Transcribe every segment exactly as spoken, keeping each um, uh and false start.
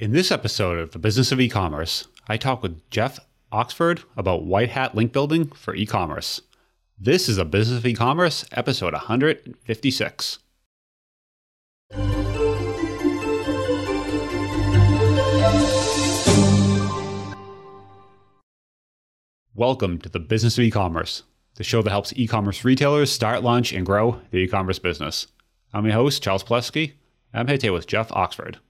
In this episode of The Business of E-commerce, I talk with Jeff Oxford about white hat link building for e-commerce. This is The Business of E-commerce, episode one hundred fifty-six. Welcome to The Business of E-commerce, the show that helps e-commerce retailers start, launch, and grow their e-commerce business. I'm your host, Charles Plesky. I'm here today with Jeff Oxford.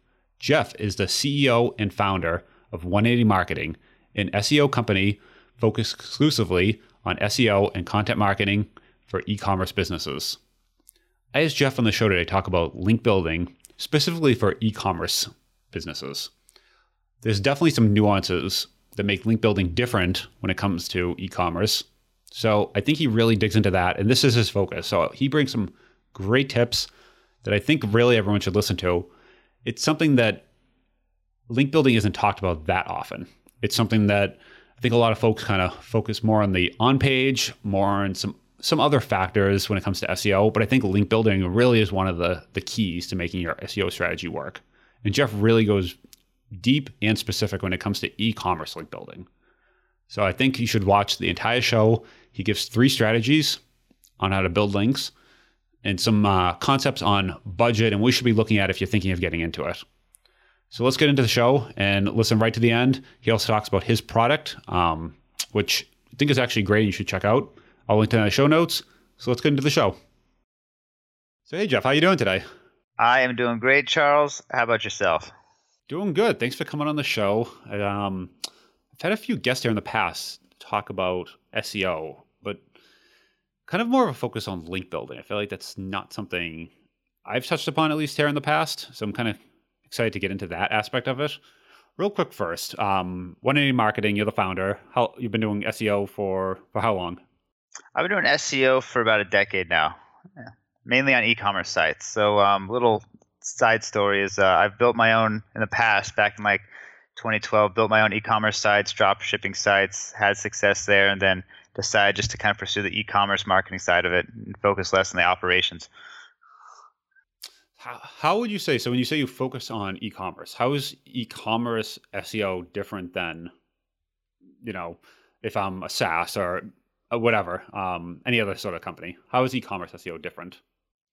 Jeff is the C E O and founder of one eighty Marketing, an S E O company focused exclusively on S E O and content marketing for e-commerce businesses. I asked Jeff on the show today to talk about link building, specifically for e-commerce businesses. There's definitely some nuances that make link building different when it comes to e-commerce. So I think he really digs into that, and this is his focus. So he brings some great tips that I think really everyone should listen to. It's something that link building isn't talked about that often. It's something that I think a lot of folks kind of focus more on the on-page, more on some some other factors when it comes to S E O. But I think link building really is one of the, the keys to making your S E O strategy work. And Jeff really goes deep and specific when it comes to e-commerce link building. So I think you should watch the entire show. He gives three strategies on how to build links, and some uh, concepts on budget and what you should be looking at if you're thinking of getting into it. So let's get into the show and listen right to the end. He also talks about his product, um, which I think is actually great. You should check out. I'll link to that in the show notes. So let's get into the show. So hey, Jeff, how are you doing today? I am doing great, Charles. How about yourself? Doing good. Thanks for coming on the show. I, um, I've had a few guests here in the past talk about S E O, but kind of more of a focus on link building. I feel like that's not something I've touched upon, at least here in the past. So I'm kind of excited to get into that aspect of it. Real quick first, um, one eighty Marketing, you're the founder. How you've been doing S E O for, for how long? I've been doing S E O for about a decade now, yeah. Mainly on e-commerce sites. So um, little side story is uh, I've built my own in the past, back in like twenty twelve, built my own e-commerce sites, drop shipping sites, had success there, and then decide just to kind of pursue the e-commerce marketing side of it and focus less on the operations. How, how would you say, so when you say you focus on e-commerce, how is e-commerce S E O different than, you know, if I'm a SaaS or whatever, um, any other sort of company? How is e-commerce S E O different?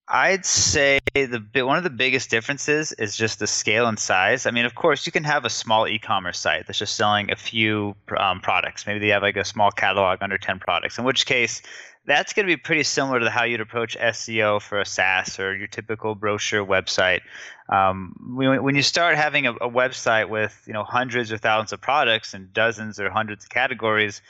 I'd say the one of the biggest differences is just the scale and size. I mean, of course, you can have a small e-commerce site that's just selling a few um, products. Maybe they have like a small catalog under ten products, in which case that's going to be pretty similar to how you'd approach S E O for a SaaS or your typical brochure website. Um, when, when you start having a, a website with, you know, hundreds or thousands of products and dozens or hundreds of categories,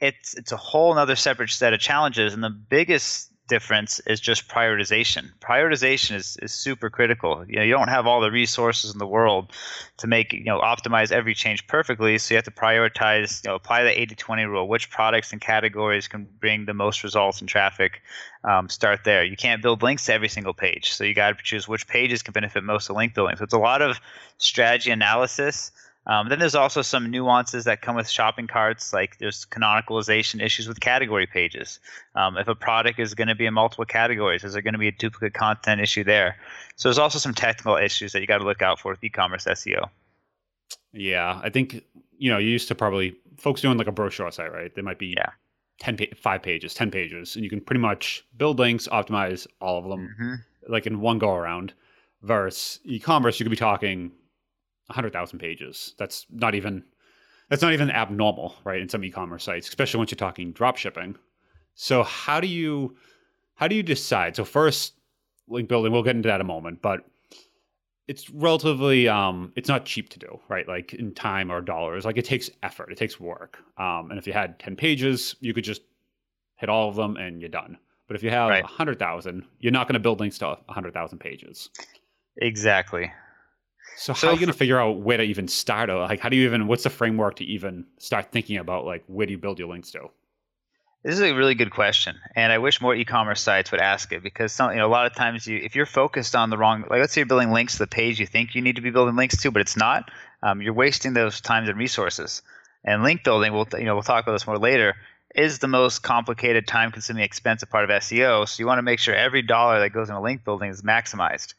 it's it's a whole other separate set of challenges. And the biggest difference is just prioritization. Prioritization is, is super critical. You know, you don't have all the resources in the world to make, you know, optimize every change perfectly. So you have to prioritize, you know, apply the eighty twenty rule. Which products and categories can bring the most results and traffic? Um, start there. You can't build links to every single page. So you got to choose which pages can benefit most of link building. So it's a lot of strategy analysis. Um, then there's also some nuances that come with shopping carts, like there's canonicalization issues with category pages. Um, if a product is going to be in multiple categories, is there going to be a duplicate content issue there? So there's also some technical issues that you got to look out for with e-commerce S E O. Yeah, I think, you know, you used to probably, folks doing like a brochure site, right? There might be yeah. ten, five pages, ten pages, and you can pretty much build links, optimize all of them, mm-hmm. like in one go around. Versus e-commerce, you could be talking one hundred thousand pages. That's not even that's not even abnormal, right? In some e-commerce sites, especially once you're talking drop shipping. So how do you how do you decide? So first, link building. We'll get into that in a moment, but it's relatively um, it's not cheap to do, right? Like in time or dollars. Like it takes effort. It takes work. Um, and if you had ten pages, you could just hit all of them and you're done. But if you have right. one hundred thousand, you're not going to build links to one hundred thousand pages. Exactly. So how are you going to figure out where to even start? Like, how do you even, what's the framework to even start thinking about, like, where do you build your links to? This is a really good question. And I wish more e-commerce sites would ask it, because some, you know, a lot of times you, if you're focused on the wrong, like let's say you're building links to the page you think you need to be building links to, but it's not, um, you're wasting those times and resources. And link building, we'll, you know, we'll talk about this more later, is the most complicated, time-consuming, expensive part of S E O. So you want to make sure every dollar that goes into link building is maximized.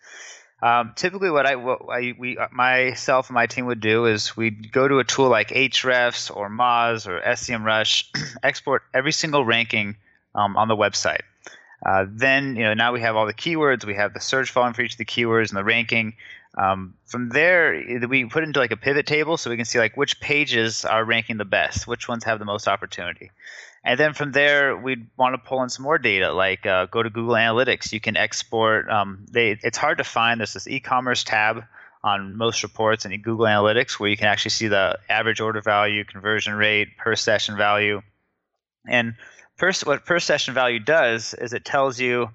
Um, typically, what I, what I we myself and my team would do is we'd go to a tool like Ahrefs or Moz or SEMrush, export every single ranking um, on the website. Uh, then you know now we have all the keywords, we have the search volume for each of the keywords and the ranking. Um, from there, we put into like a pivot table so we can see like which pages are ranking the best, which ones have the most opportunity. And then from there, we'd want to pull in some more data, like uh, go to Google Analytics. You can export. Um, they, it's hard to find. There's this e-commerce tab on most reports in Google Analytics where you can actually see the average order value, conversion rate, per session value. And per, what per session value does is it tells you,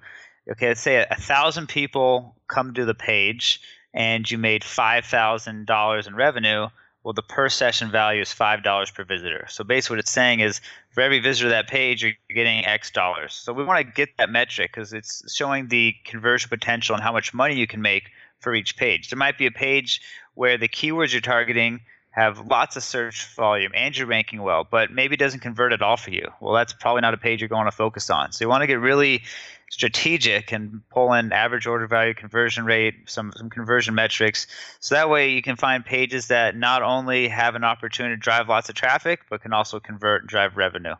okay, let's say one thousand people come to the page and you made five thousand dollars in revenue. Well, the per session value is five dollars per visitor. So basically what it's saying is for every visitor to that page, you're getting X dollars. So we want to get that metric because it's showing the conversion potential and how much money you can make for each page. There might be a page where the keywords you're targeting have lots of search volume and you're ranking well, but maybe it doesn't convert at all for you. Well, that's probably not a page you're going to focus on. So you want to get really strategic and pull in average order value, conversion rate, some, some conversion metrics. So that way you can find pages that not only have an opportunity to drive lots of traffic, but can also convert and drive revenue.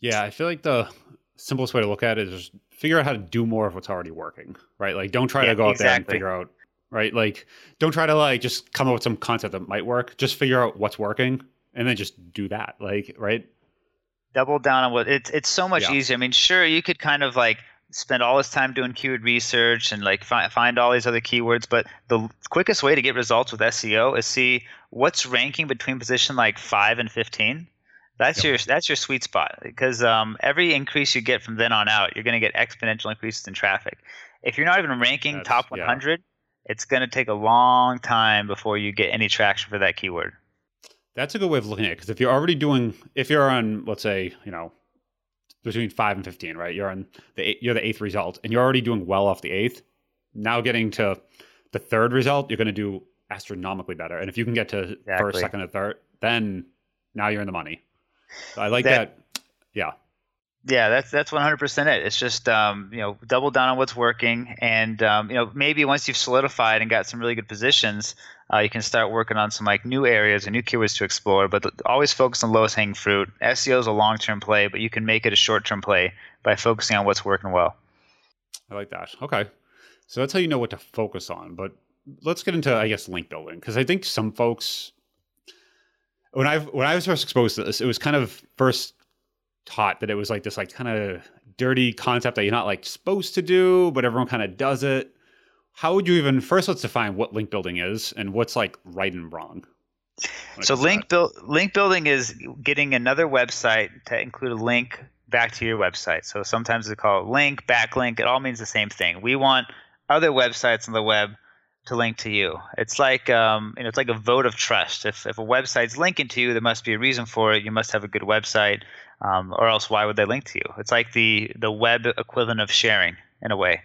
Yeah, I feel like the simplest way to look at it is just figure out how to do more of what's already working, right? Like don't try yeah, to go exactly. out there and figure out, right? Like don't try to like just come up with some concept that might work. Just figure out what's working and then just do that, like, right? Double down on what it's it's so much yeah. easier. I mean, sure, you could kind of like spend all this time doing keyword research and like find find all these other keywords, but the quickest way to get results with S E O is see what's ranking between position like five and fifteen. That's yep. your that's your sweet spot because um, every increase you get from then on out, you're going to get exponential increases in traffic. If you're not even ranking that's, top one hundred, yeah. it's going to take a long time before you get any traction for that keyword. That's a good way of looking at it because if you're already doing, if you're on, let's say, you know, between five and fifteen, right? You're on the you're the eighth result, and you're already doing well off the eighth. Now getting to the third result, you're going to do astronomically better. And if you can get to exactly. first, second, and third, then now you're in the money. So I like that, that. Yeah. Yeah, that's that's one hundred percent it. It's just um, you know, double down on what's working, and um, you know, maybe once you've solidified and got some really good positions, uh, you can start working on some like new areas and new keywords to explore. But th- always focus on lowest hanging fruit. S E O is a long term play, but you can make it a short term play by focusing on what's working well. I like that. Okay, so that's how you know what to focus on. But let's get into, I guess, link building, because I think some folks, when I when I was first exposed to this, it was kind of first. taught that it was like this like kind of dirty concept that you're not like supposed to do, but everyone kind of does it. How would you even, first let's define what link building is and what's like right and wrong. So link build link building is getting another website to include a link back to your website. So sometimes they call it link, backlink. It all means the same thing. We want other websites on the web to link to you. It's like um, you know, it's like a vote of trust. If if a website's linking to you, there must be a reason for it. You must have a good website, um, or else why would they link to you? It's like the the web equivalent of sharing in a way.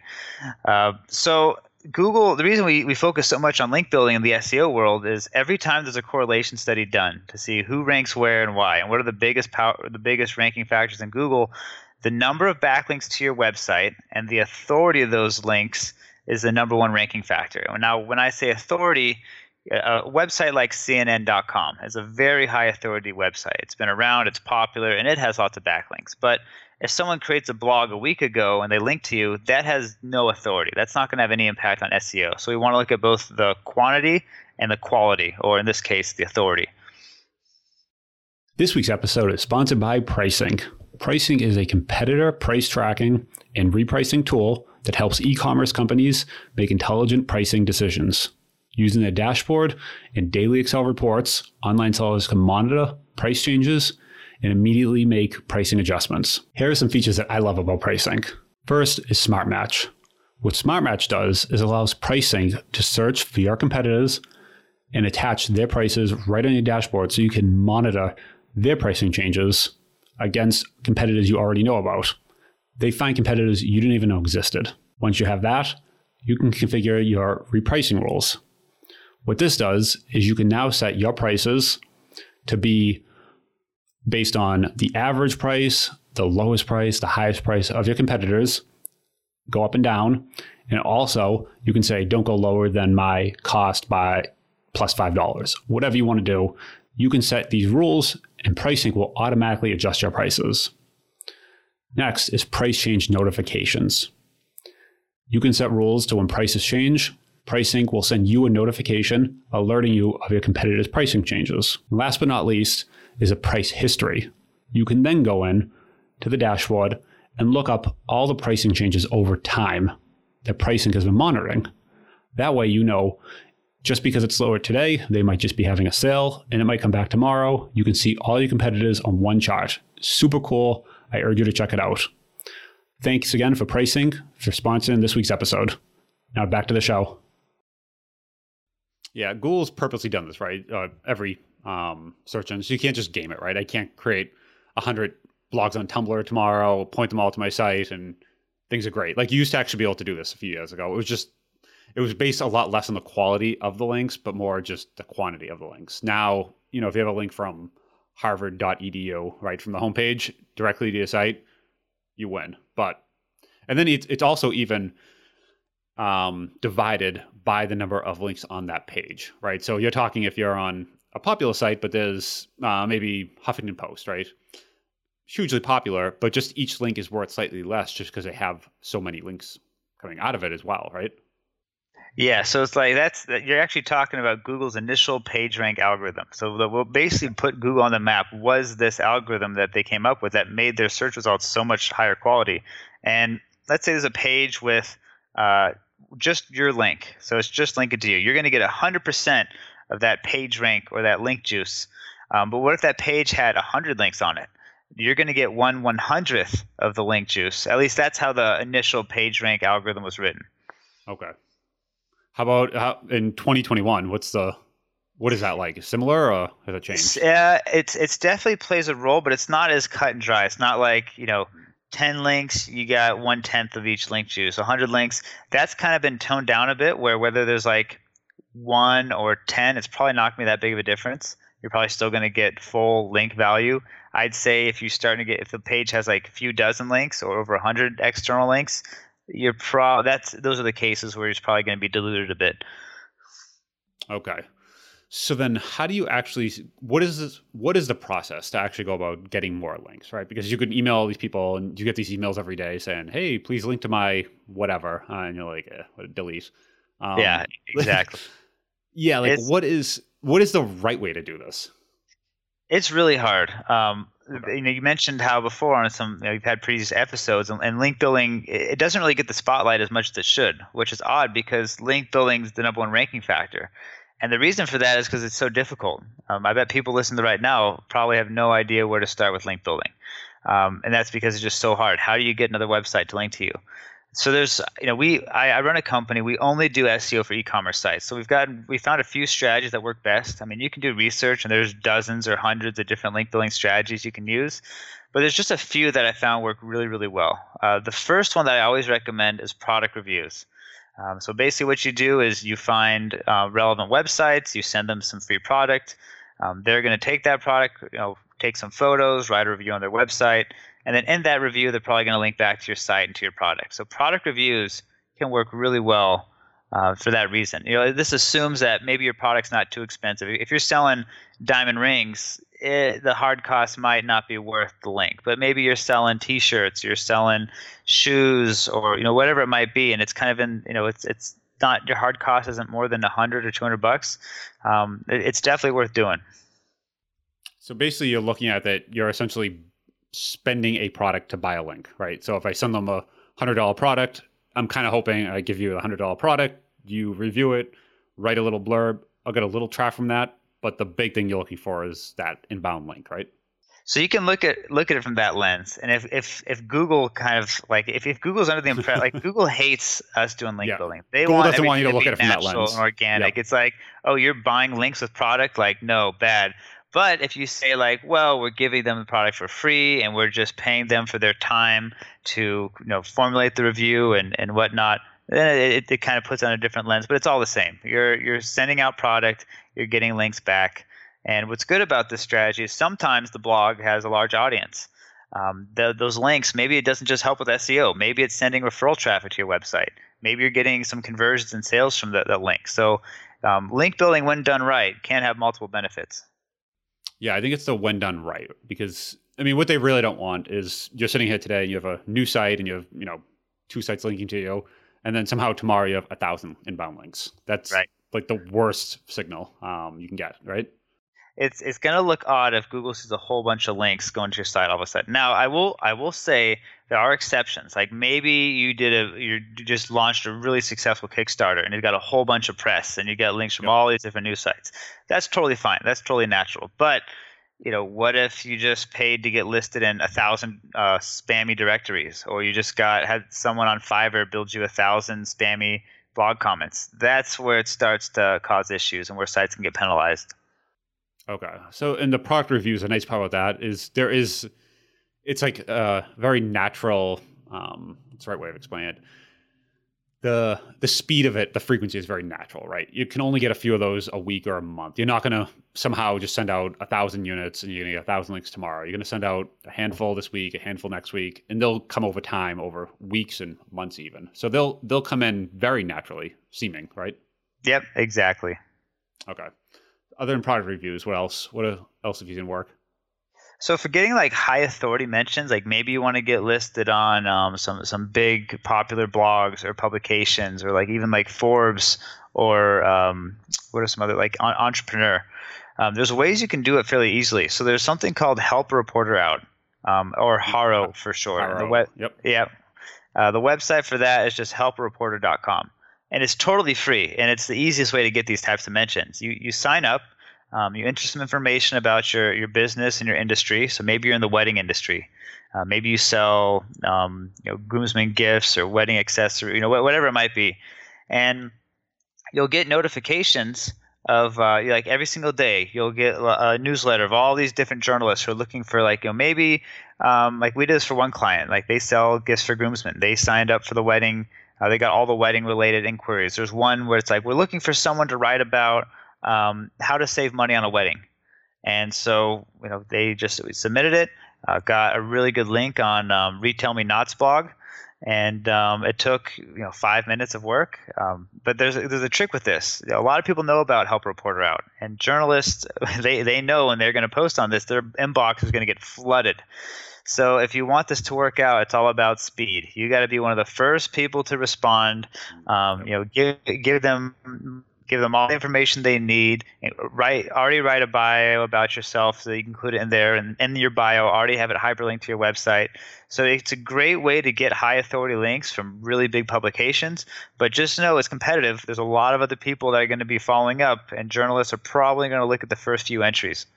Uh, so Google, the reason we, we focus so much on link building in the S E O world is every time there's a correlation study done to see who ranks where and why, and what are the biggest power, the biggest ranking factors in Google, the number of backlinks to your website and the authority of those links is the number one ranking factor. Now, when I say authority, a website like C N N dot com is a very high authority website. It's been around, it's popular, and it has lots of backlinks. But if someone creates a blog a week ago and they link to you, that has no authority. That's not going to have any impact on S E O. So we want to look at both the quantity and the quality, or in this case, the authority. This week's episode is sponsored by Pricing. Pricing is a competitor price tracking and repricing tool that helps e-commerce companies make intelligent pricing decisions. Using their dashboard and daily Excel reports, online sellers can monitor price changes and immediately make pricing adjustments. Here are some features that I love about Pricing. First is Smart Match. What Smart Match does is allows Pricing to search for your competitors and attach their prices right on your dashboard so you can monitor their pricing changes against competitors you already know about. They find competitors you didn't even know existed. Once you have that, you can configure your repricing rules. What this does is you can now set your prices to be based on the average price, the lowest price, the highest price of your competitors, go up and down, And also you can say, don't go lower than my cost by plus five dollars, whatever you want to do. You can set these rules and pricing will automatically adjust your prices. Next is price change notifications. You can set rules to when prices change, Pricing will send you a notification alerting you of your competitor's pricing changes. And last but not least is a price history. You can then go in to the dashboard and look up all the pricing changes over time that Pricing has been monitoring. That way, you know, just because it's lower today, they might just be having a sale and it might come back tomorrow. You can see all your competitors on one chart. Super cool. I urge you to check it out. Thanks again for Pricing for sponsoring this week's episode. Now back to the show. Yeah, Google's purposely done this, right? Uh, every um, search engine. So you can't just game it, right? I can't create one hundred blogs on Tumblr tomorrow, point them all to my site, and things are great. Like, you used to actually be able to do this a few years ago. It was just, it was based a lot less on the quality of the links, but more just the quantity of the links. Now, you know, if you have a link from harvard dot e d u, right, from the homepage directly to your site, you win. But, and then it's, it's also even... Um, divided by the number of links on that page, right? So you're talking if you're on a popular site, but there's uh, maybe Huffington Post, right? Hugely popular, but just each link is worth slightly less just because they have so many links coming out of it as well, right? Yeah, so it's like that's you're actually talking about Google's initial PageRank algorithm. So we'll basically put Google on the map was this algorithm that they came up with that made their search results so much higher quality. And let's say there's a page with uh, just your link. So it's just linked to you. You're going to get one hundred percent of that page rank or that link juice. Um, but what if that page had one hundred links on it? You're going to get one one hundredth of the link juice. At least that's how the initial page rank algorithm was written. Okay. How about how, in twenty twenty-one, what's the... What is that like? Similar or has it changed? Yeah, it's, uh, it's it's definitely plays a role, but it's not as cut and dry. It's not like, you know, ten links, you got one tenth of each link juice. one hundred links, that's kind of been toned down a bit where whether there's like one or ten, it's probably not going to be that big of a difference. You're probably still going to get full link value. I'd say if you're starting to get, if the page has like a few dozen links or over one hundred external links, you're pro, that's, those are the cases where it's probably going to be diluted a bit. Okay. So then how do you actually, what is this, what is the process to actually go about getting more links, right? Because you could email all these people and you get these emails every day saying, hey, please link to my whatever. Uh, and you're like, eh, what, delete. Um, yeah, exactly. yeah. Like it's, what is, what is the right way to do this? It's really hard. Um, okay. You know, you mentioned how before on some, you know, you've had previous episodes and, and link building, it doesn't really get the spotlight as much as it should, which is odd because link building is the number one ranking factor. And the reason for that is because it's so difficult. Um, I bet people listening to right now probably have no idea where to start with link building. Um, and that's because it's just so hard. How do you get another website to link to you? So there's, you know, we, I, I run a company, we only do S E O for e-commerce sites. So we've gotten, we found a few strategies that work best. I mean, you can do research and there's dozens or hundreds of different link building strategies you can use, but there's just a few that I found work really, really well. Uh, the first one that I always recommend is product reviews. Um, so basically what you do is you find uh, relevant websites, you send them some free product. Um, they're going to take that product, you know, take some photos, write a review on their website. And then in that review, they're probably going to link back to your site and to your product. So product reviews can work really well uh, for that reason. You know, this assumes that maybe your product's not too expensive. If you're selling diamond rings, it, the hard cost might not be worth the link, but maybe you're selling T-shirts, you're selling shoes, or you know whatever it might be, and it's kind of in you know it's it's not your hard cost isn't more than a hundred or two hundred bucks. Um, it, it's definitely worth doing. So basically, you're looking at that you're essentially spending a product to buy a link, right? So if I send them a hundred dollar product, I'm kind of hoping I give you a hundred dollar product, you review it, write a little blurb, I'll get a little traffic from that. But the big thing you're looking for is that inbound link, right? So you can look at look at it from that lens. And if if, if Google kind of like if, if Google's under the impression like Google hates us doing link yeah. building. They Google want doesn't want you to, to look at it from that lens. And organic. Yeah. It's like, oh, you're buying links with product? Like, no, bad. But if you say like, well, we're giving them the product for free and we're just paying them for their time to you know formulate the review and, and whatnot, then it, it kind of puts on a different lens, but it's all the same. You're you're sending out product, you're getting links back. And what's good about this strategy is sometimes the blog has a large audience. Um, the, those links, maybe it doesn't just help with S E O. Maybe it's sending referral traffic to your website. Maybe you're getting some conversions and sales from that, that link. So um, link building, when done right, can have multiple benefits. Yeah, I think it's the when done right, because I mean, what they really don't want is you're sitting here today and you have a new site and you have, you know, two sites linking to you, and then somehow tomorrow you have a thousand inbound links. That's right. Like the worst signal um, you can get, right? It's it's going to look odd if Google sees a whole bunch of links going to your site all of a sudden. Now, I will I will say there are exceptions. Like maybe you did a you just launched a really successful Kickstarter and you've got a whole bunch of press and you got links from yep. all these different news sites. That's totally fine. That's totally natural. But you know, what if you just paid to get listed in a thousand uh, spammy directories, or you just got had someone on Fiverr build you a thousand spammy blog comments? That's where it starts to cause issues and where sites can get penalized. Okay. So in the product reviews, a nice part about that is there is, it's like a very natural, um, what's the right way of explaining it? The the speed of it, the frequency is very natural, right? You can only get a few of those a week or a month. You're not going to somehow just send out a thousand units and you're going to get a thousand links tomorrow. You're going to send out a handful this week, a handful next week, and they'll come over time, over weeks and months even. So they'll they'll come in very naturally seeming, right? Yep, exactly. Okay. Other than product reviews, what else? What else have you seen work? So for getting like high authority mentions, like maybe you want to get listed on um, some some big popular blogs or publications, or like even like Forbes or um, what are some other like on, Entrepreneur. Um, there's ways you can do it fairly easily. So there's something called Help a Reporter Out, um, or H A R O for short. H A R O. The web, yep. Yeah. Uh, the website for that is just help a reporter dot com. And it's totally free, and it's the easiest way to get these types of mentions. You you sign up, um, you enter some information about your, your business and your industry. So maybe you're in the wedding industry, uh, maybe you sell um, you know, groomsmen gifts or wedding accessories, you know, whatever it might be, and you'll get notifications of uh, like every single day. You'll get a newsletter of all these different journalists who are looking for like you know maybe um, like we did this for one client. Like they sell gifts for groomsmen. They signed up for the wedding. Uh, they got all the wedding-related inquiries. There's one where it's like, we're looking for someone to write about um, how to save money on a wedding. And so you know, they just submitted it, uh, got a really good link on um, Retell Me Not's blog, and um, it took you know five minutes of work. Um, but there's, there's a trick with this. A lot of people know about Help a Reporter Out, and journalists, they, they know when they're going to post on this, their inbox is going to get flooded. So if you want this to work out, it's all about speed. You got to be one of the first people to respond. Um, you know, give give them give them all the information they need. Write already write a bio about yourself so you can include it in there, and in your bio already have it hyperlinked to your website. So it's a great way to get high authority links from really big publications. But just know it's competitive. There's a lot of other people that are going to be following up, and journalists are probably going to look at the first few entries.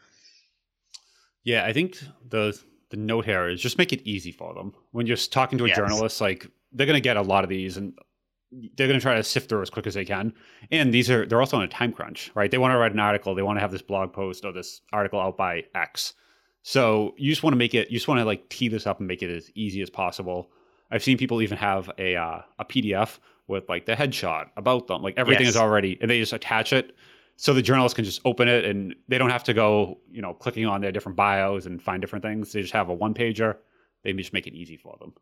Yeah, I think the. The note here is just make it easy for them. When you're talking to a yes. journalist, like they're going to get a lot of these and they're going to try to sift through as quick as they can. And these are, they're also on a time crunch, right? They want to write an article. They want to have this blog post or this article out by X. So you just want to make it, you just want to like tee this up and make it as easy as possible. I've seen people even have a, uh, a P D F with like the headshot about them, like everything yes. is already, and they just attach it. So the journalists can just open it and they don't have to go, you know, clicking on their different bios and find different things. They just have a one pager. They just make it easy for them.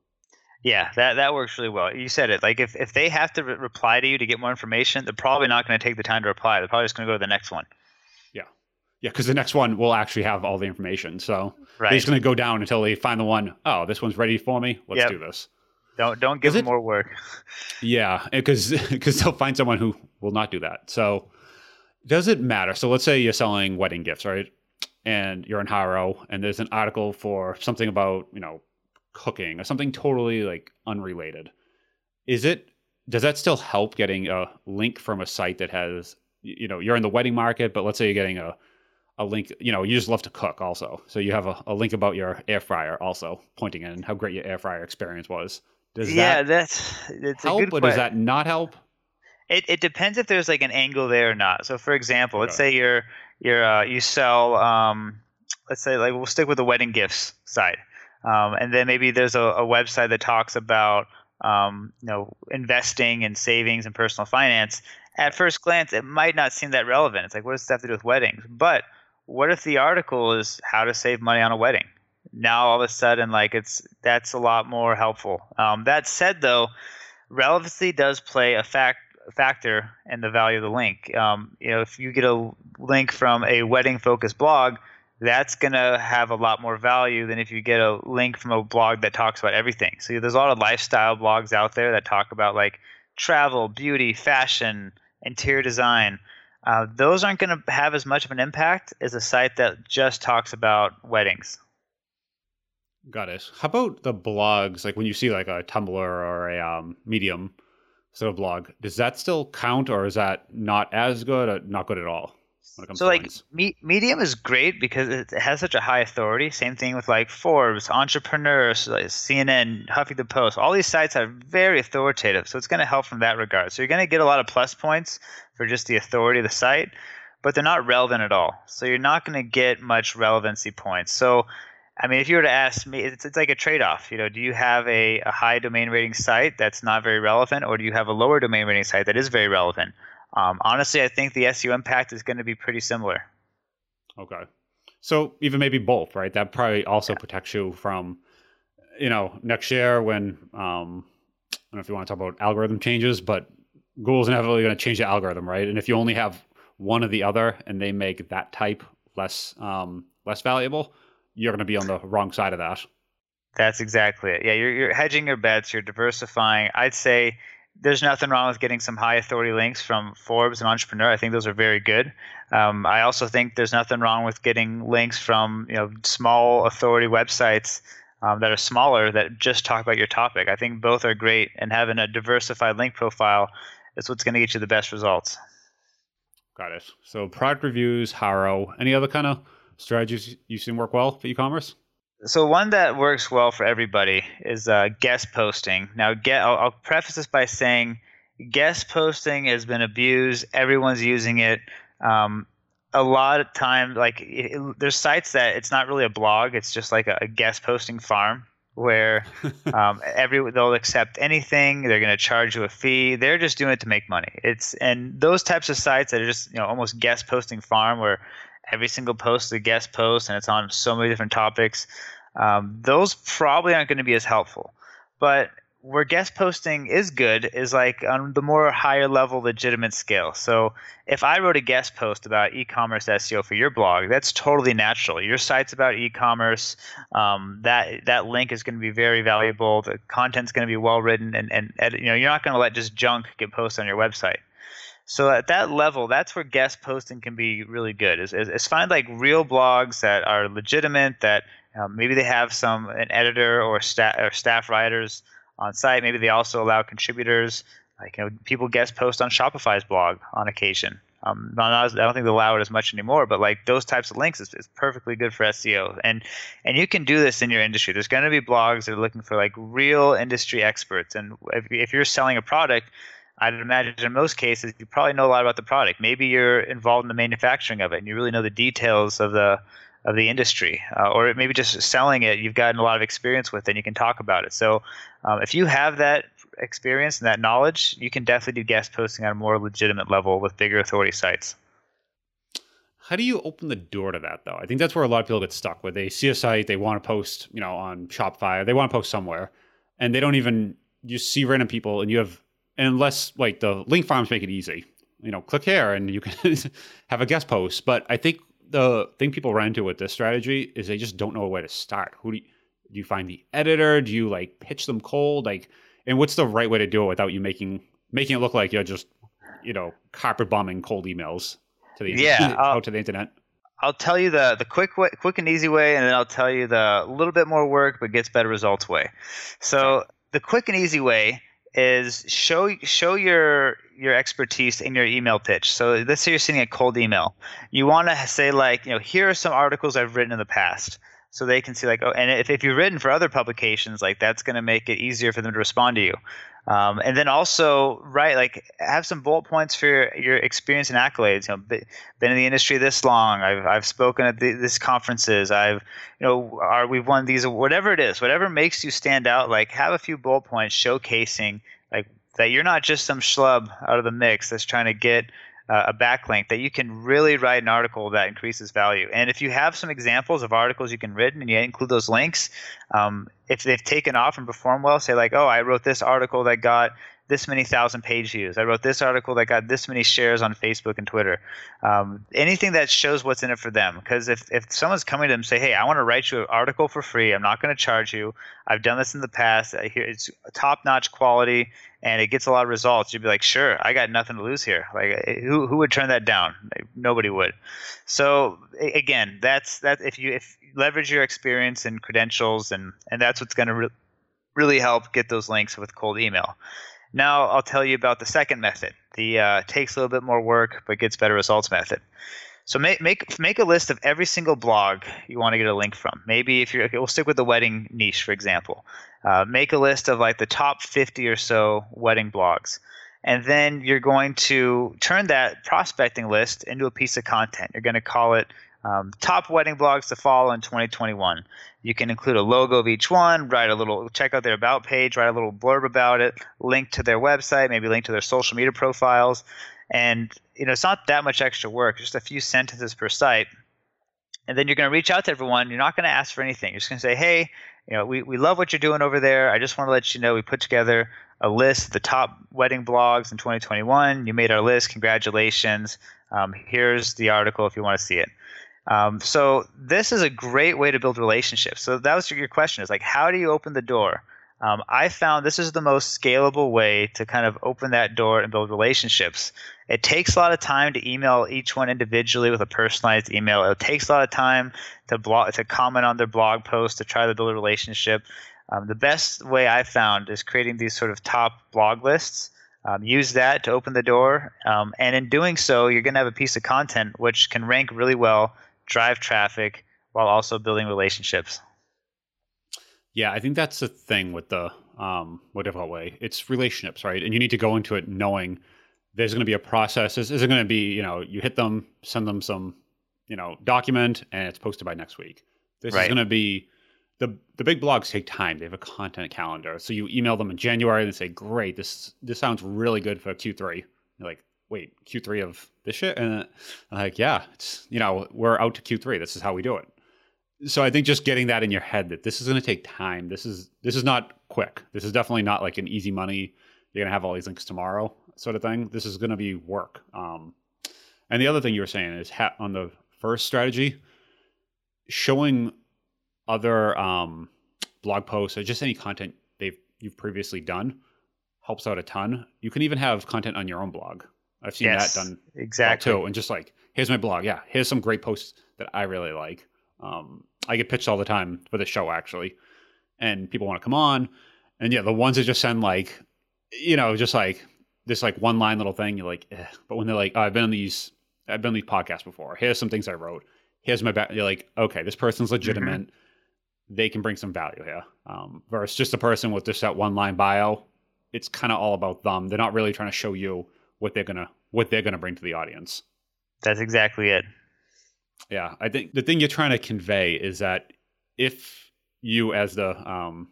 Yeah, that, that works really well. You said it. Like if, if they have to re- reply to you to get more information, they're probably not going to take the time to reply. They're probably just going to go to the next one. Yeah. Yeah, because the next one will actually have all the information. So right. they're just going to go down until they find the one, oh, this one's ready for me. Let's yep. do this. Don't don't give them it, more work. Yeah, because they'll find someone who will not do that. So does it matter? So let's say you're selling wedding gifts, right? And you're in H A R O and there's an article for something about, you know, cooking or something totally like unrelated. Is it, does that still help getting a link from a site that has, you know, you're in the wedding market, but let's say you're getting a, a link, you know, you just love to cook also. So you have a, a link about your air fryer also pointing in how great your air fryer experience was. Does yeah, that that's, that's help a good or does that not help? It it depends if there's like an angle there or not. So for example, let's okay. say you're you're uh, you sell um, let's say like we'll stick with the wedding gifts side, um, and then maybe there's a, a website that talks about um, you know investing and savings and personal finance. At first glance, it might not seem that relevant. It's like, what does this have to do with weddings? But what if the article is how to save money on a wedding? Now all of a sudden, like it's that's a lot more helpful. Um, that said, though. relevancy does play a fact, factor in the value of the link. Um, you know, if you get a link from a wedding-focused blog, that's going to have a lot more value than if you get a link from a blog that talks about everything. So there's a lot of lifestyle blogs out there that talk about like travel, beauty, fashion, interior design. Uh, those aren't going to have as much of an impact as a site that just talks about weddings. Got it. How about the blogs? Like when you see like a Tumblr or a um, Medium sort of blog, does that still count, or is that not as good or not good at all? So like me, Medium is great because it has such a high authority. Same thing with like Forbes, Entrepreneurs, like C N N, Huffington Post. All these sites are very authoritative, so it's going to help from that regard. So you're going to get a lot of plus points for just the authority of the site, but they're not relevant at all. So you're not going to get much relevancy points. So I mean, if you were to ask me, it's, it's like a trade-off. You know, do you have a, a high domain rating site that's not very relevant, or do you have a lower domain rating site that is very relevant? Um, honestly, I think the S E O impact is going to be pretty similar. Okay. So even maybe both, right? That probably also yeah. protects you from, you know, next year when, um, I don't know if you want to talk about algorithm changes, but Google's inevitably going to change the algorithm, right? And if you only have one or the other and they make that type less, um, less valuable, you're going to be on the wrong side of that. That's exactly it. Yeah. You're, you're hedging your bets. You're diversifying. I'd say there's nothing wrong with getting some high authority links from Forbes and Entrepreneur. I think those are very good. Um, I also think there's nothing wrong with getting links from, you know, small authority websites um, that are smaller that just talk about your topic. I think both are great, and having a diversified link profile is what's going to get you the best results. Got it. So product reviews, H A R O, any other kind of strategies you've seen work well for e-commerce? So one that works well for everybody is uh, guest posting. Now, get, I'll, I'll preface this by saying guest posting has been abused. Everyone's using it. Um, a lot of times, like it, it, there's sites that it's not really a blog. It's just like a, a guest posting farm where um, every they'll accept anything. They're going to charge you a fee. They're just doing it to make money. It's and those types of sites that are just, you know, almost guest posting farm where every single post is a guest post, and it's on so many different topics. Um, those probably aren't going to be as helpful. But where guest posting is good is like on the more higher level legitimate scale. So if I wrote a guest post about e-commerce S E O for your blog, that's totally natural. Your site's about e-commerce. Um, that that link is going to be very valuable. The content's going to be well written, and and, and you know, you're not going to let just junk get posted on your website. So at that level, that's where guest posting can be really good. Is, is, is find like real blogs that are legitimate, that um, maybe they have some an editor or staff or staff writers on site. Maybe they also allow contributors. Like, you know, people guest post on Shopify's blog on occasion. Um, not, I don't think they allow it as much anymore, but like those types of links is, is perfectly good for S E O. And and you can do this in your industry. There's going to be blogs that are looking for like real industry experts. And if, if you're selling a product, I'd imagine in most cases, you probably know a lot about the product. Maybe you're involved in the manufacturing of it, and you really know the details of the of the industry. Uh, or maybe just selling it, you've gotten a lot of experience with it, and you can talk about it. So um, if you have that experience and that knowledge, you can definitely do guest posting on a more legitimate level with bigger authority sites. How do you open the door to that, though? I think that's where a lot of people get stuck, where they see a site, they want to post, you know, on Shopify, they want to post somewhere, and they don't even, you see random people, and you have... Unless like the link farms make it easy, you know, click here and you can have a guest post. But I think the thing people run into with this strategy is they just don't know where to start. Who do you, do you find the editor? Do you like pitch them cold? Like, and what's the right way to do it without you making making it look like you're just, you know, carpet bombing cold emails to the yeah, out to the internet? I'll tell you the the quick way, quick and easy way, and then I'll tell you the little bit more work but gets better results way. So the quick and easy way is show show your your expertise in your email pitch. So let's say you're sending a cold email. You want to say like, you know, here are some articles I've written in the past. So they can see like, oh, and if, if you've written for other publications, like that's going to make it easier for them to respond to you. Um, and then also, right, like have some bullet points for your, your experience and accolades. You know, been in the industry this long. I've I've spoken at the, this conferences. I've, you know, are we've won these, whatever it is, whatever makes you stand out. Like have a few bullet points showcasing like that you're not just some schlub out of the mix that's trying to get uh, a backlink. That you can really write an article that increases value. And if you have some examples of articles you can written and you include those links. Um, If they've taken off and performed well, say like, oh, I wrote this article that got this many thousand page views. I wrote this article that got this many shares on Facebook and Twitter. Um, anything that shows what's in it for them. Because if, if someone's coming to them and say, hey, I want to write you an article for free. I'm not going to charge you. I've done this in the past. I hear it's top-notch quality and it gets a lot of results. You'd be like, sure, I got nothing to lose here. Like, who who would turn that down? Like, nobody would. So again, that's that. If you if you leverage your experience and credentials, and and that's what's going to re- really help get those links with cold email. Now I'll tell you about the second method. The uh, takes a little bit more work but gets better results method. So make make make a list of every single blog you want to get a link from. Maybe if you're okay, we'll stick with the wedding niche, for example. Uh, make a list of like the top fifty or so wedding blogs. And then you're going to turn that prospecting list into a piece of content. You're going to call it um, top wedding blogs to follow in twenty twenty-one. You can include a logo of each one, write a little, check out their about page, write a little blurb about it, link to their website, maybe link to their social media profiles. And you know, it's not that much extra work, just a few sentences per site. And then you're going to reach out to everyone. You're not going to ask for anything. You're just going to say, hey, you know, we, we love what you're doing over there. I just want to let you know we put together a list of the top wedding blogs in twenty twenty-one. You made our list. Congratulations. Um, here's the article if you want to see it. Um, so this is a great way to build relationships. So that was your question, is like, how do you open the door? Um, I found this is the most scalable way to kind of open that door and build relationships. It takes a lot of time to email each one individually with a personalized email. It takes a lot of time to blog, to comment on their blog posts, to try to build a relationship. Um, the best way I found is creating these sort of top blog lists. Um, use that to open the door. Um, and in doing so, you're going to have a piece of content which can rank really well, drive traffic, while also building relationships. Yeah, I think that's the thing with the um, whatever way. It's relationships, right? And you need to go into it knowing there's going to be a process. This isn't going to be, you know, you hit them, send them some, you know, document, and it's posted by next week. This right. is going to be the the big blogs take time. They have a content calendar, so you email them in January and say, "Great, this this sounds really good for Q three." You're like, "Wait, Q three of this shit?" And I'm like, "Yeah, it's, you know, we're out to Q three. This is how we do it." So I think just getting that in your head that this is going to take time. This is this is not quick. This is definitely not like an easy money. You're going to have all these links tomorrow sort of thing. This is going to be work. Um, and the other thing you were saying is ha- on the first strategy, showing other um, blog posts or just any content they've you've previously done helps out a ton. You can even have content on your own blog. I've seen yes, that done exactly too. And just like, here's my blog. Yeah, here's some great posts that I really like. Um, I get pitched all the time for the show, actually, and people want to come on. And yeah, the ones that just send like, you know, just like this like one line little thing, you're like, eh. But when they're like, oh, I've been on these, I've been on these podcasts before. Here's some things I wrote. Here's my back. You're like, okay, this person's legitimate. Mm-hmm. They can bring some value here. Um, versus just a person with just that one line bio. It's kind of all about them. They're not really trying to show you what they're going to, what they're going to bring to the audience. That's exactly it. Yeah, I think the thing you're trying to convey is that if you, as the um,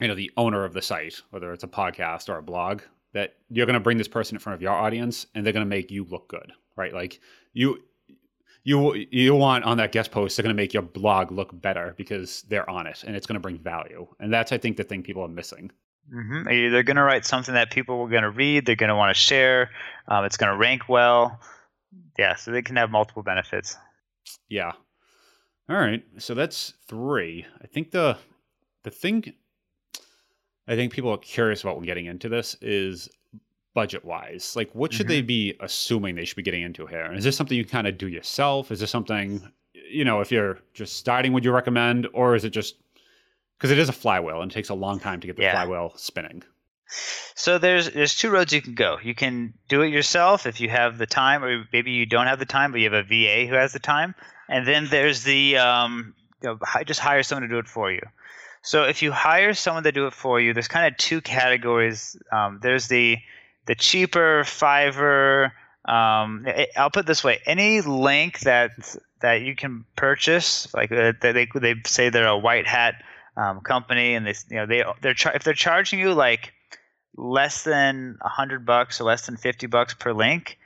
you know, the owner of the site, whether it's a podcast or a blog, that you're going to bring this person in front of your audience and they're going to make you look good, right? Like you, you, you want on that guest post, they're going to make your blog look better because they're on it and it's going to bring value, and that's I think the thing people are missing. Mm-hmm. They're going to write something that people are going to read. They're going to want to share. Um, it's going to rank well. Yeah, so they can have multiple benefits. Yeah. All right. So that's three. I think the the thing I think people are curious about when getting into this is budget-wise. Like, what should mm-hmm. they be assuming they should be getting into here? And is this something you kind of do yourself? Is this something, you know, if you're just starting, would you recommend? Or is it just because it is a flywheel and it takes a long time to get the yeah. flywheel spinning? So there's there's two roads you can go. You can do it yourself if you have the time, or maybe you don't have the time, but you have a V A who has the time. And then there's the um, you know, just hire someone to do it for you. So if you hire someone to do it for you, there's kind of two categories. Um, there's the the cheaper Fiverr. Um, it, I'll put it this way: any link that that you can purchase, like uh, they they say they're a white hat um, company, and they you know they they're char- if they're charging you like less than a hundred bucks or less than fifty bucks per link,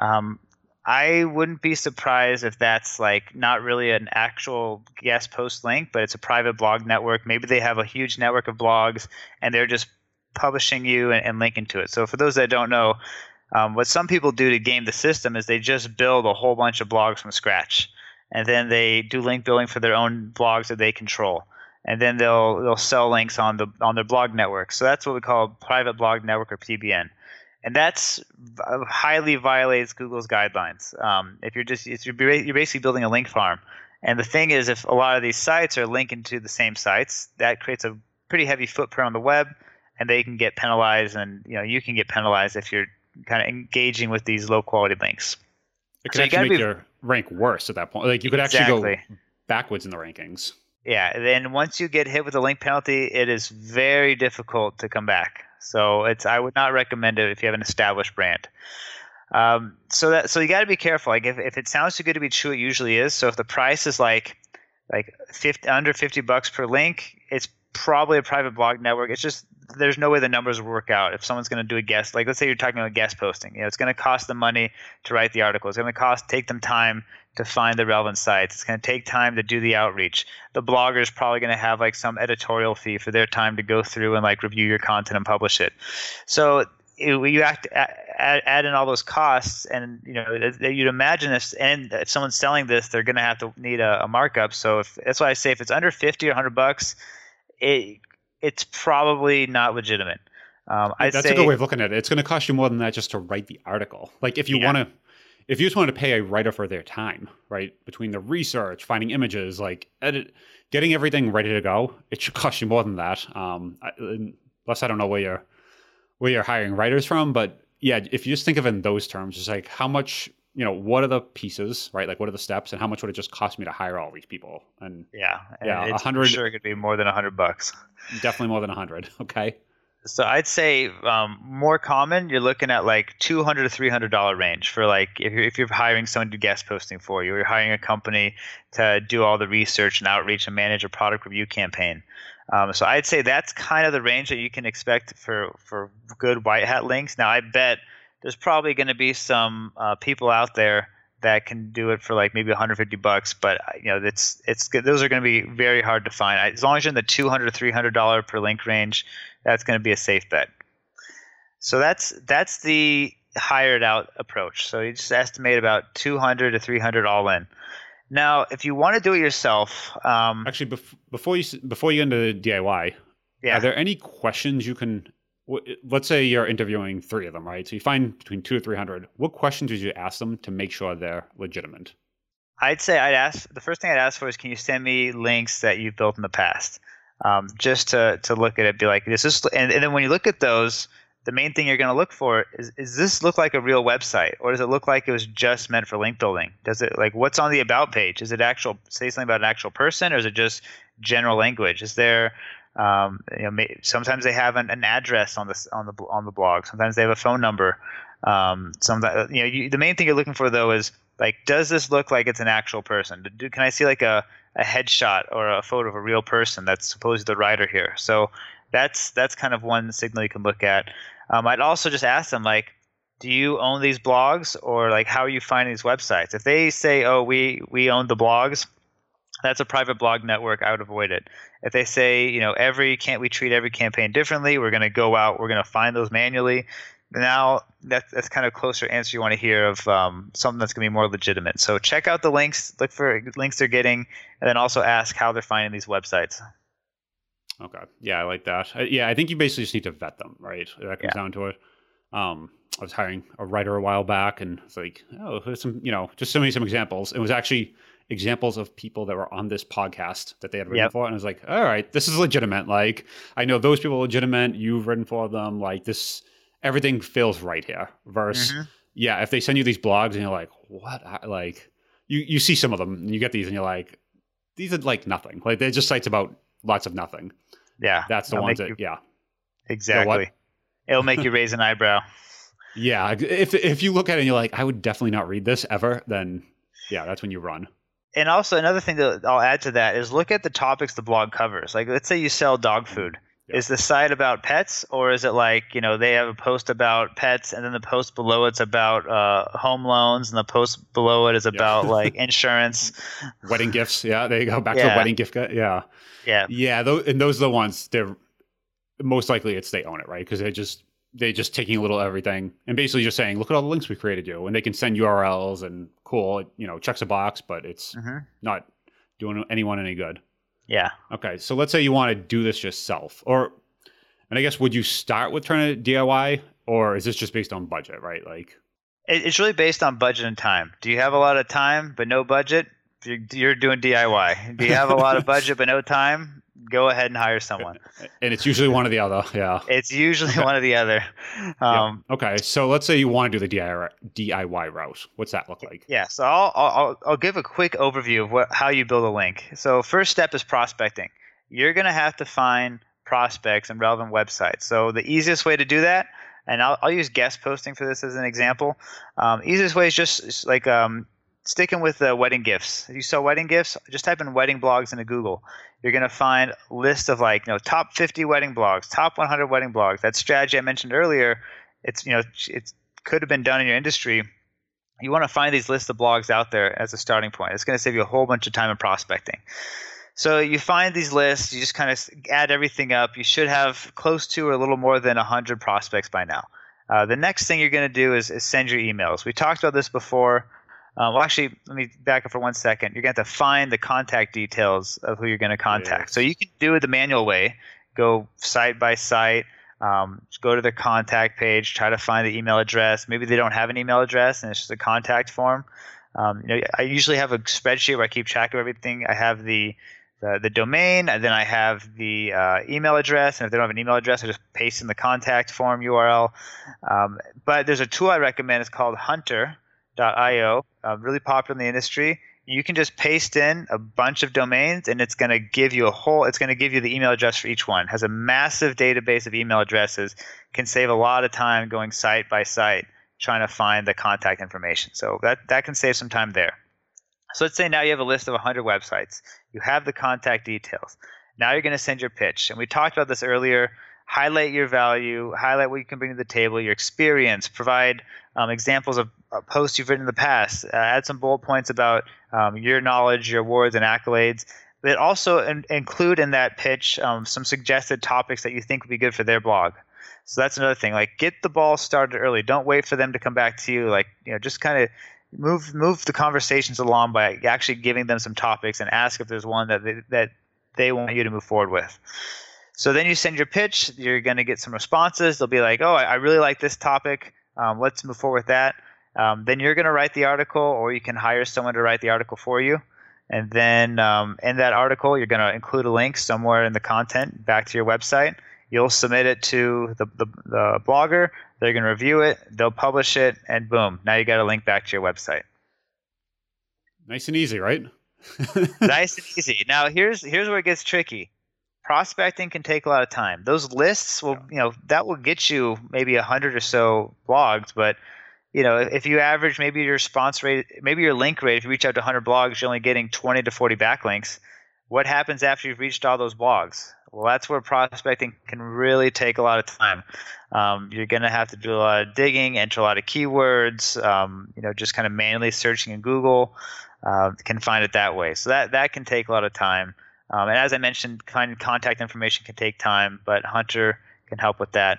um, I wouldn't be surprised if that's like not really an actual guest post link, but it's a private blog network. Maybe they have a huge network of blogs and they're just publishing you and, and linking to it. So for those that don't know, um, what some people do to game the system is they just build a whole bunch of blogs from scratch. And then they do link building for their own blogs that they control. And then they'll they'll sell links on the on their blog network. So that's what we call private blog network, or P B N. And that's uh, highly violates Google's guidelines. Um, if you're just if you're, you're basically building a link farm. And the thing is, if a lot of these sites are linking to the same sites, that creates a pretty heavy footprint on the web, and they can get penalized, and you know you can get penalized if you're kind of engaging with these low quality links. It could so actually you make be, your rank worse at that point. Like you could exactly. actually go backwards in the rankings. Yeah. Then once you get hit with a link penalty, it is very difficult to come back. So it's I would not recommend it if you have an established brand. Um, so that so you got to be careful. Like if, if it sounds too good to be true, it usually is. So if the price is like like fifty, under fifty bucks per link, it's probably a private blog network. It's just there's no way the numbers will work out. If someone's going to do a guest, like let's say you're talking about guest posting, you know, it's going to cost them money to write the article. It's going to cost take them time to find the relevant sites. It's going to take time to do the outreach. The blogger is probably going to have like some editorial fee for their time to go through and like review your content and publish it. So it, you have to add, add in all those costs, and you know you'd imagine this. And if someone's selling this, they're going to have to need a, a markup. So if, that's why I say if it's under fifty or one hundred bucks, it it's probably not legitimate. Um, I'd that's say, a good way of looking at it. It's going to cost you more than that just to write the article. Like if you yeah. want to. If you just wanted to pay a writer for their time, right, between the research, finding images, like edit, getting everything ready to go, it should cost you more than that. Um, unless I don't know where you're where you're hiring writers from, but yeah, if you just think of it in those terms, just like how much, you know, what are the pieces, right? Like what are the steps, and how much would it just cost me to hire all these people? And yeah, and yeah, a hundred sure it could be more than a hundred bucks. Definitely more than a hundred. Okay. So I'd say um, more common, you're looking at like two hundred to three hundred dollars range for like if you're, if you're hiring someone to do guest posting for you, or you're hiring a company to do all the research and outreach and manage a product review campaign. Um, so I'd say that's kind of the range that you can expect for, for good white hat links. Now, I bet there's probably going to be some uh, people out there that can do it for like maybe one hundred fifty bucks, but you know that's it's those are going to be very hard to find. As long as you're in the two hundred to three hundred dollars per link range, that's going to be a safe bet. So that's that's the hired out approach. So you just estimate about two hundred to three hundred all in. Now, if you want to do it yourself, um, actually bef- before you before you get into D I Y, yeah. are there any questions you can? Let's say you're interviewing three of them, right? So you find between two to three hundred. What questions would you ask them to make sure they're legitimate? I'd say I'd ask the first thing I'd ask for is, can you send me links that you've built in the past? Um, just to to look at it, be like, is this? And, and then when you look at those, the main thing you're going to look for is: is this look like a real website, or does it look like it was just meant for link building? Does it like what's on the about page? Is it actual say something about an actual person, or is it just general language? Is there Um, you know, sometimes they have an, an address on the on the on the blog. Sometimes they have a phone number. Um, sometimes you know you, the main thing you're looking for though is like, does this look like it's an actual person? Do, can I see like a, a headshot or a photo of a real person that's supposed to be the writer here? So that's that's kind of one signal you can look at. Um, I'd also just ask them like, do you own these blogs, or like how are you finding these websites? If they say, oh, we we own the blogs, that's a private blog network. I would avoid it. If they say, you know, every can't we treat every campaign differently? We're going to go out. We're going to find those manually. Now that's that's kind of closer answer you want to hear of um, something that's going to be more legitimate. So check out the links. Look for links they're getting, and then also ask how they're finding these websites. Okay. Yeah, I like that. I, yeah, I think you basically just need to vet them, right? That comes yeah. down to it. Um, I was hiring a writer a while back, and it's like, oh, here's some, you know, just so many some examples. It was actually examples of people that were on this podcast that they had written yep. for. And I was like, all right, this is legitimate. Like, I know those people are legitimate. You've written for them. Like this, everything feels right here. Versus, mm-hmm. yeah, if they send you these blogs and you're like, what? I, like you, you see some of them and you get these and you're like, these are like nothing. Like they're just sites about lots of nothing. Yeah. That's the It'll ones that, you, yeah. Exactly. It'll make you raise an eyebrow. Yeah. If, if you look at it and you're like, I would definitely not read this ever, then yeah, that's when you run. And also another thing that I'll add to that is look at the topics the blog covers. Like let's say you sell dog food. Yep. Is the site about pets, or is it like, you know, they have a post about pets and then the post below it's about uh, home loans and the post below it is about yep. like insurance. Wedding gifts. Yeah, there you go. Back yeah. to the wedding gift. Yeah. Yeah. Yeah. Th- and those are the ones they're most likely it's they own it, right? Because they just they just taking a little of everything and basically just saying, look at all the links we created you, and they can send U R Ls and cool, it, you know, checks a box, but it's mm-hmm. not doing anyone any good. Yeah. Okay. So let's say you want to do this yourself, or and I guess would you start with trying to D I Y, or is this just based on budget, right? Like, it's really based on budget and time. Do you have a lot of time but no budget? You're doing D I Y. Do you have a lot of budget but no time? Go ahead and hire someone. And it's usually one or the other. Yeah. It's usually one or the other. Um, yeah. Okay. So let's say you want to do the D I Y route. What's that look like? Yeah. So I'll I'll, I'll give a quick overview of what, how you build a link. So first step is prospecting. You're going to have to find prospects and relevant websites. So the easiest way to do that, and I'll, I'll use guest posting for this as an example. Um, easiest way is just like um, sticking with the wedding gifts. If you sell wedding gifts, just type in wedding blogs into Google. You're going to find a list of like, you know, top fifty wedding blogs, top one hundred wedding blogs. That strategy I mentioned earlier, it's, you know, it could have been done in your industry. You want to find these lists of blogs out there as a starting point. It's going to save you a whole bunch of time in prospecting. So you find these lists, you just kind of add everything up. You should have close to or a little more than one hundred prospects by now. Uh, the next thing you're going to do is, is send your emails. We talked about this before. Uh, well, actually, let me back up for one second. You're going to have to find the contact details of who you're going to contact. Yes. So you can do it the manual way. Go site by site. Um, go to the contact page. Try to find the email address. Maybe they don't have an email address and it's just a contact form. Um, you know, I usually have a spreadsheet where I keep track of everything. I have the The, the domain, and then I have the uh, email address. And if they don't have an email address, I just paste in the contact form U R L. Um, but there's a tool I recommend. It's called Hunter dot I O, uh, really popular in the industry. You can just paste in a bunch of domains, and it's going to give you a whole. It's going to give you the email address for each one. It has a massive database of email addresses. Can save a lot of time going site by site trying to find the contact information. So that that can save some time there. So let's say now you have a list of one hundred websites. You have the contact details. Now you're going to send your pitch. And we talked about this earlier. Highlight your value. Highlight what you can bring to the table, your experience. Provide um, examples of uh, posts you've written in the past. Uh, add some bullet points about um, your knowledge, your awards, and accolades. But also in, include in that pitch um, some suggested topics that you think would be good for their blog. So that's another thing. Like, get the ball started early. Don't wait for them to come back to you. Like, you know, just kind of Move move the conversations along by actually giving them some topics and ask if there's one that they, that they want you to move forward with. So then you send your pitch. You're going to get some responses. They'll be like, oh, I, I really like this topic. Um, let's move forward with that. Um, then you're going to write the article, or you can hire someone to write the article for you. And then um, in that article, you're going to include a link somewhere in the content back to your website. You'll submit it to the, the, the blogger. They're going to review it. They'll publish it, and boom! Now you got a link back to your website. Nice and easy, right? Nice and easy. Now here's here's where it gets tricky. Prospecting can take a lot of time. Those lists will, you know, that will get you maybe a hundred or so blogs, but you know, if you average maybe your response rate, maybe your link rate, if you reach out to one hundred blogs, you're only getting twenty to forty backlinks. What happens after you've reached all those blogs? Well, that's where prospecting can really take a lot of time. Um, you're going to have to do a lot of digging, enter a lot of keywords, um, you know, just kind of manually searching in Google, uh, can find it that way. So that, that can take a lot of time. Um, and as I mentioned, finding contact information can take time, but Hunter can help with that.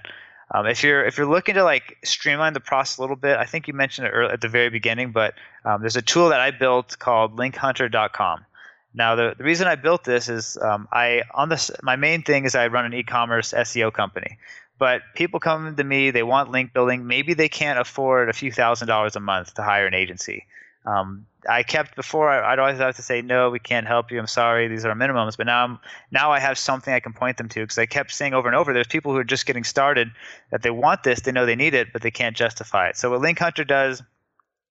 Um, if you're if you're looking to like streamline the process a little bit, I think you mentioned it early, at the very beginning, but um, there's a tool that I built called link hunter dot com. Now, the, the reason I built this is um, I on this my main thing is I run an e-commerce S E O company. But people come to me, they want link building. Maybe they can't afford a few thousand dollars a month to hire an agency. Um, I kept before I, I'd always have to say, no, we can't help you. I'm sorry, these are our minimums. But now I'm now I have something I can point them to, because I kept saying over and over, there's people who are just getting started that they want this, they know they need it, but they can't justify it. So what Link Hunter does,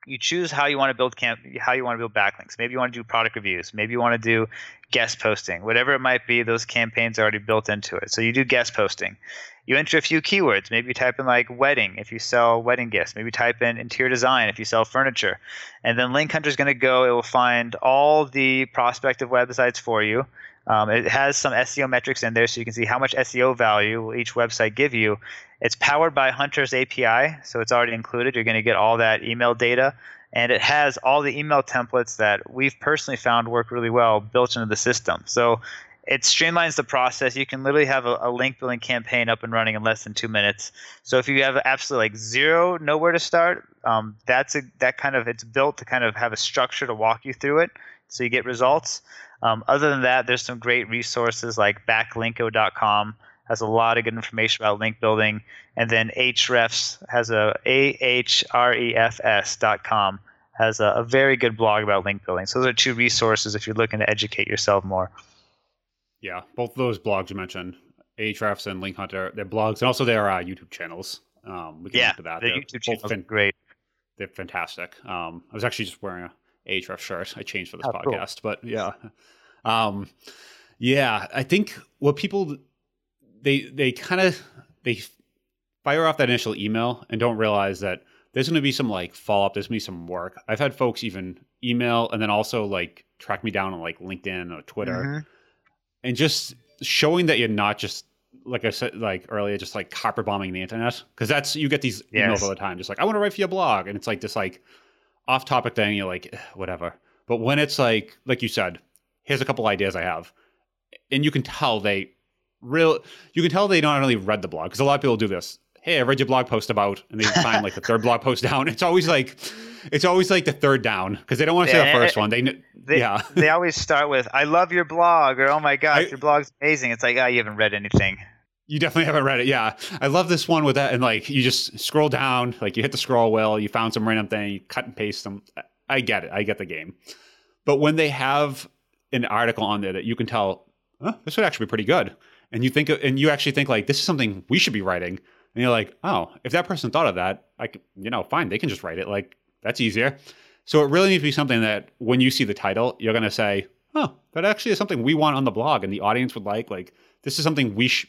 you choose how you want to build camp, how you want to build backlinks. Maybe you want to do product reviews. Maybe you want to do guest posting. Whatever it might be, those campaigns are already built into it. So you do guest posting. You enter a few keywords. Maybe you type in like wedding if you sell wedding gifts. Maybe you type in interior design if you sell furniture. And then Link Hunter is going to go. It will find all the prospective websites for you. Um, it has some S E O metrics in there, so you can see how much S E O value will each website give you. It's powered by Hunter's A P I, so it's already included. You're going to get all that email data, and it has all the email templates that we've personally found work really well built into the system. So it streamlines the process. You can literally have a, a link building campaign up and running in less than two minutes. So if you have absolutely like zero, nowhere to start, um, that's a, that kind of, it's built to kind of have a structure to walk you through it so you get results. Um, other than that, there's some great resources like backlinko dot com has a lot of good information about link building. And then Ahrefs has a A H R E F S dot com has a, a very good blog about link building. So those are two resources if you're looking to educate yourself more. Yeah, both those blogs you mentioned, Ahrefs and LinkHunter, their blogs, and also their uh, YouTube channels. Um, we can yeah, look to that. Their they're YouTube channels are fin- great. They're fantastic. Um, I was actually just wearing a Ahrefs shirt. I changed for this oh, podcast, cool. But yeah, um, yeah. I think what people they they kind of they fire off that initial email and don't realize that there's going to be some like follow up. There's going to be some work. I've had folks even email and then also like track me down on like LinkedIn or Twitter. Mm-hmm. And just showing that you're not just, like I said, like earlier, just like copper bombing the internet. Because that's, you get these yes. emails all the time. Just like, I want to write for your blog. And it's like this like off topic thing. You're like, whatever. But when it's like, like you said, here's a couple ideas I have. And you can tell they real, you can tell they not only read the blog. Because a lot of people do this. Hey, I read your blog post about, and they sign like the third blog post down. It's always like, it's always like the third down because they don't want to yeah, say the first one. They, they yeah, they always start with "I love your blog" or "Oh my gosh, I, your blog's amazing." It's like, ah, oh, you haven't read anything. You definitely haven't read it. Yeah, I love this one with that, and like you just scroll down, like you hit the scroll wheel, you found some random thing, you cut and paste them. I get it. I get the game. But when they have an article on there that you can tell, oh, this would actually be pretty good, and you think, and you actually think like this is something we should be writing. And you're like, oh, if that person thought of that, like, you know, fine, they can just write it. Like, that's easier. So it really needs to be something that when you see the title, you're going to say, oh, that actually is something we want on the blog and the audience would like. Like, this is something we sh-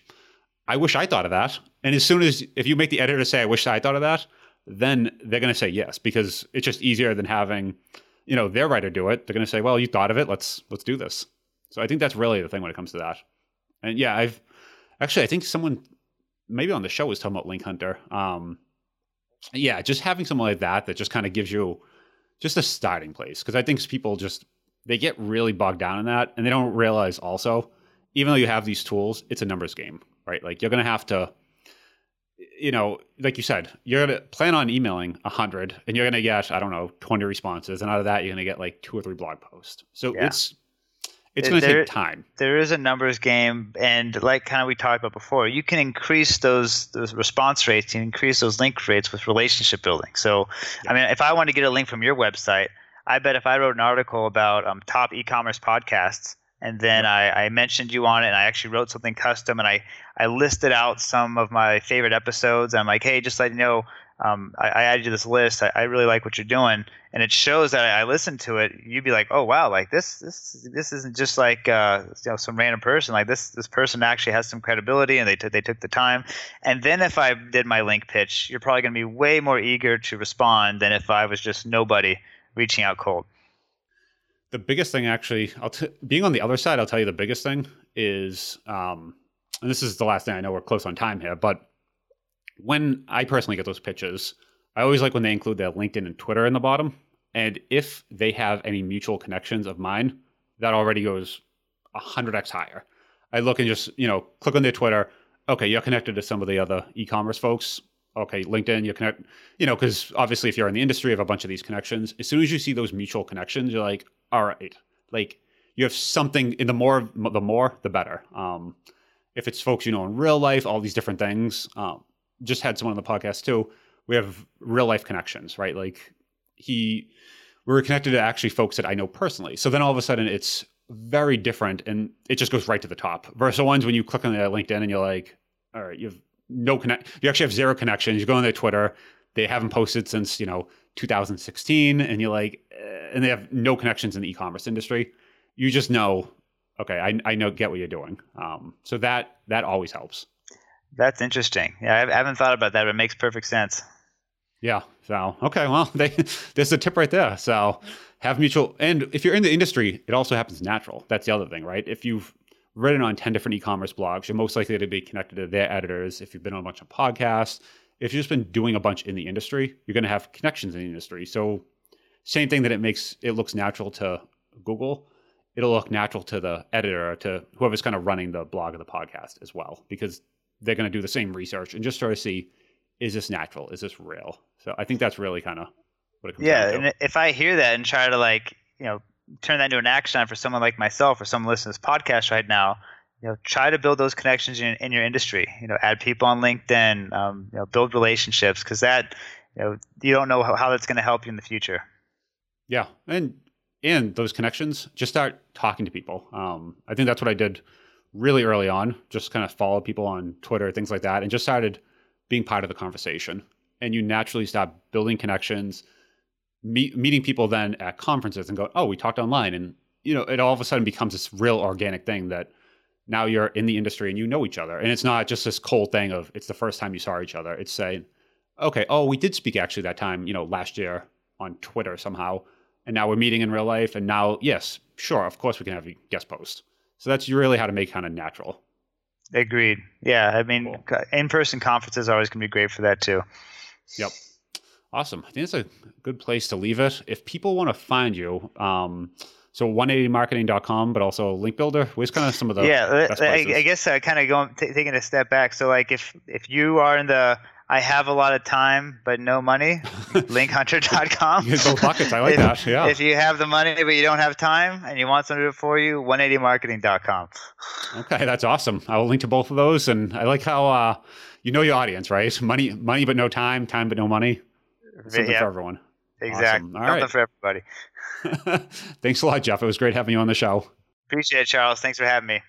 I wish I thought of that. And as soon as, if you make the editor say, I wish I thought of that, then they're going to say yes, because it's just easier than having, you know, their writer do it. They're going to say, well, you thought of it. Let's, let's do this. So I think that's really the thing when it comes to that. And yeah, I've actually, I think someone... maybe on the show was talking about LinkHunter. Um, yeah, just having something like that that just kind of gives you just a starting place. Because I think people just, they get really bogged down in that. And they don't realize also, even though you have these tools, it's a numbers game, right? Like you're going to have to, you know, like you said, you're going to plan on emailing one hundred and you're going to get, I don't know, twenty responses. And out of that, you're going to get like two or three blog posts. So yeah. it's... It's going to take time. There is a numbers game, and like kind of we talked about before, you can increase those those response rates, you can increase those link rates with relationship building. So, yeah. I mean, if I want to get a link from your website, I bet if I wrote an article about um, top e-commerce podcasts, and then yeah. I, I mentioned you on it, and I actually wrote something custom, and I, I listed out some of my favorite episodes. I'm like, hey, just so you know, um, I, I added you to this list. I, I really like what you're doing. And it shows that I listened to it. You'd be like, "Oh wow! Like this, this, this isn't just like uh, you know some random person. Like this, this person actually has some credibility, and they took they took the time." And then if I did my link pitch, you're probably going to be way more eager to respond than if I was just nobody reaching out cold. The biggest thing, actually, I'll t- being on the other side, I'll tell you the biggest thing is, um, and this is the last thing. I know we're close on time here, but when I personally get those pitches. I always like when they include their LinkedIn and Twitter in the bottom. And if they have any mutual connections of mine, that already goes one hundred x higher. I look and just, you know, click on their Twitter. Okay, you're connected to some of the other e-commerce folks. Okay, LinkedIn, you're connected, you know, because obviously if you're in the industry, you have a bunch of these connections. As soon as you see those mutual connections, you're like, all right, like you have something in the more, the more, the better. Um, if it's folks, you know, in real life, all these different things. Um, just had someone on the podcast too. We have real life connections, right? Like he, we were connected to actually folks that I know personally. So then all of a sudden it's very different and it just goes right to the top versus the ones when you click on their LinkedIn and you're like, all right, you have no connect. You actually have zero connections. You go on their Twitter. They haven't posted since, you know, two thousand sixteen and you're like, eh, and they have no connections in the e-commerce industry. You just know, okay, I, I know, get what you're doing. Um, so that, that always helps. That's interesting. Yeah. I haven't thought about that, but it makes perfect sense. Yeah. So, okay. Well, they, there's a tip right there. So have mutual. And if you're in the industry, it also happens natural. That's the other thing, right? If you've written on ten different e-commerce blogs, you're most likely to be connected to their editors. If you've been on a bunch of podcasts, if you've just been doing a bunch in the industry, you're going to have connections in the industry. So same thing that it makes, it looks natural to Google. it'll look natural to the editor, to whoever's kind of running the blog or the podcast as well, because they're going to do the same research and just sort of see, is this natural? Is this real? So I think that's really kind of what it comes yeah, down to. Yeah, and if I hear that and try to, like, you know, turn that into an action for someone like myself or someone listening to this podcast right now, you know, try to build those connections in, in your industry. You know, add people on LinkedIn, um, you know, build relationships, because that, you know, you don't know how, how that's going to help you in the future. Yeah, and and those connections, just start talking to people. Um, I think that's what I did really early on, just kind of followed people on Twitter, things like that, and just started being part of the conversation. And you naturally start building connections, meet, meeting people then at conferences and go, oh, we talked online. And, you know, it all of a sudden becomes this real organic thing that now you're in the industry and you know each other. And it's not just this cold thing of it's the first time you saw each other. It's saying, okay, oh, we did speak actually that time, you know, last year on Twitter somehow. And now we're meeting in real life. And now, yes, sure, of course we can have a guest post. So that's really how to make kind of natural. Agreed. Yeah. I mean, cool. In-person conferences are always going to be great for that too. Yep. Awesome. I think that's a good place to leave it. If people want to find you, um, so one eighty marketing dot com, but also Link Builder. Where's kind of some of the yeah, best places? I, I guess uh, kind of going t- taking a step back. So like if if you are in the I have a lot of time but no money, link hunter dot com. You go buckets. I like if, that. Yeah. If you have the money but you don't have time and you want someone to do it for you, one eighty marketing dot com. Okay, that's awesome. I will link to both of those, and I like how uh, you know your audience, right? Money, money but no time, time but no money. Something yeah. for everyone. Exactly. Awesome. All Something right. for everybody. Thanks a lot, Jeff. It was great having you on the show. Appreciate it, Charles. Thanks for having me.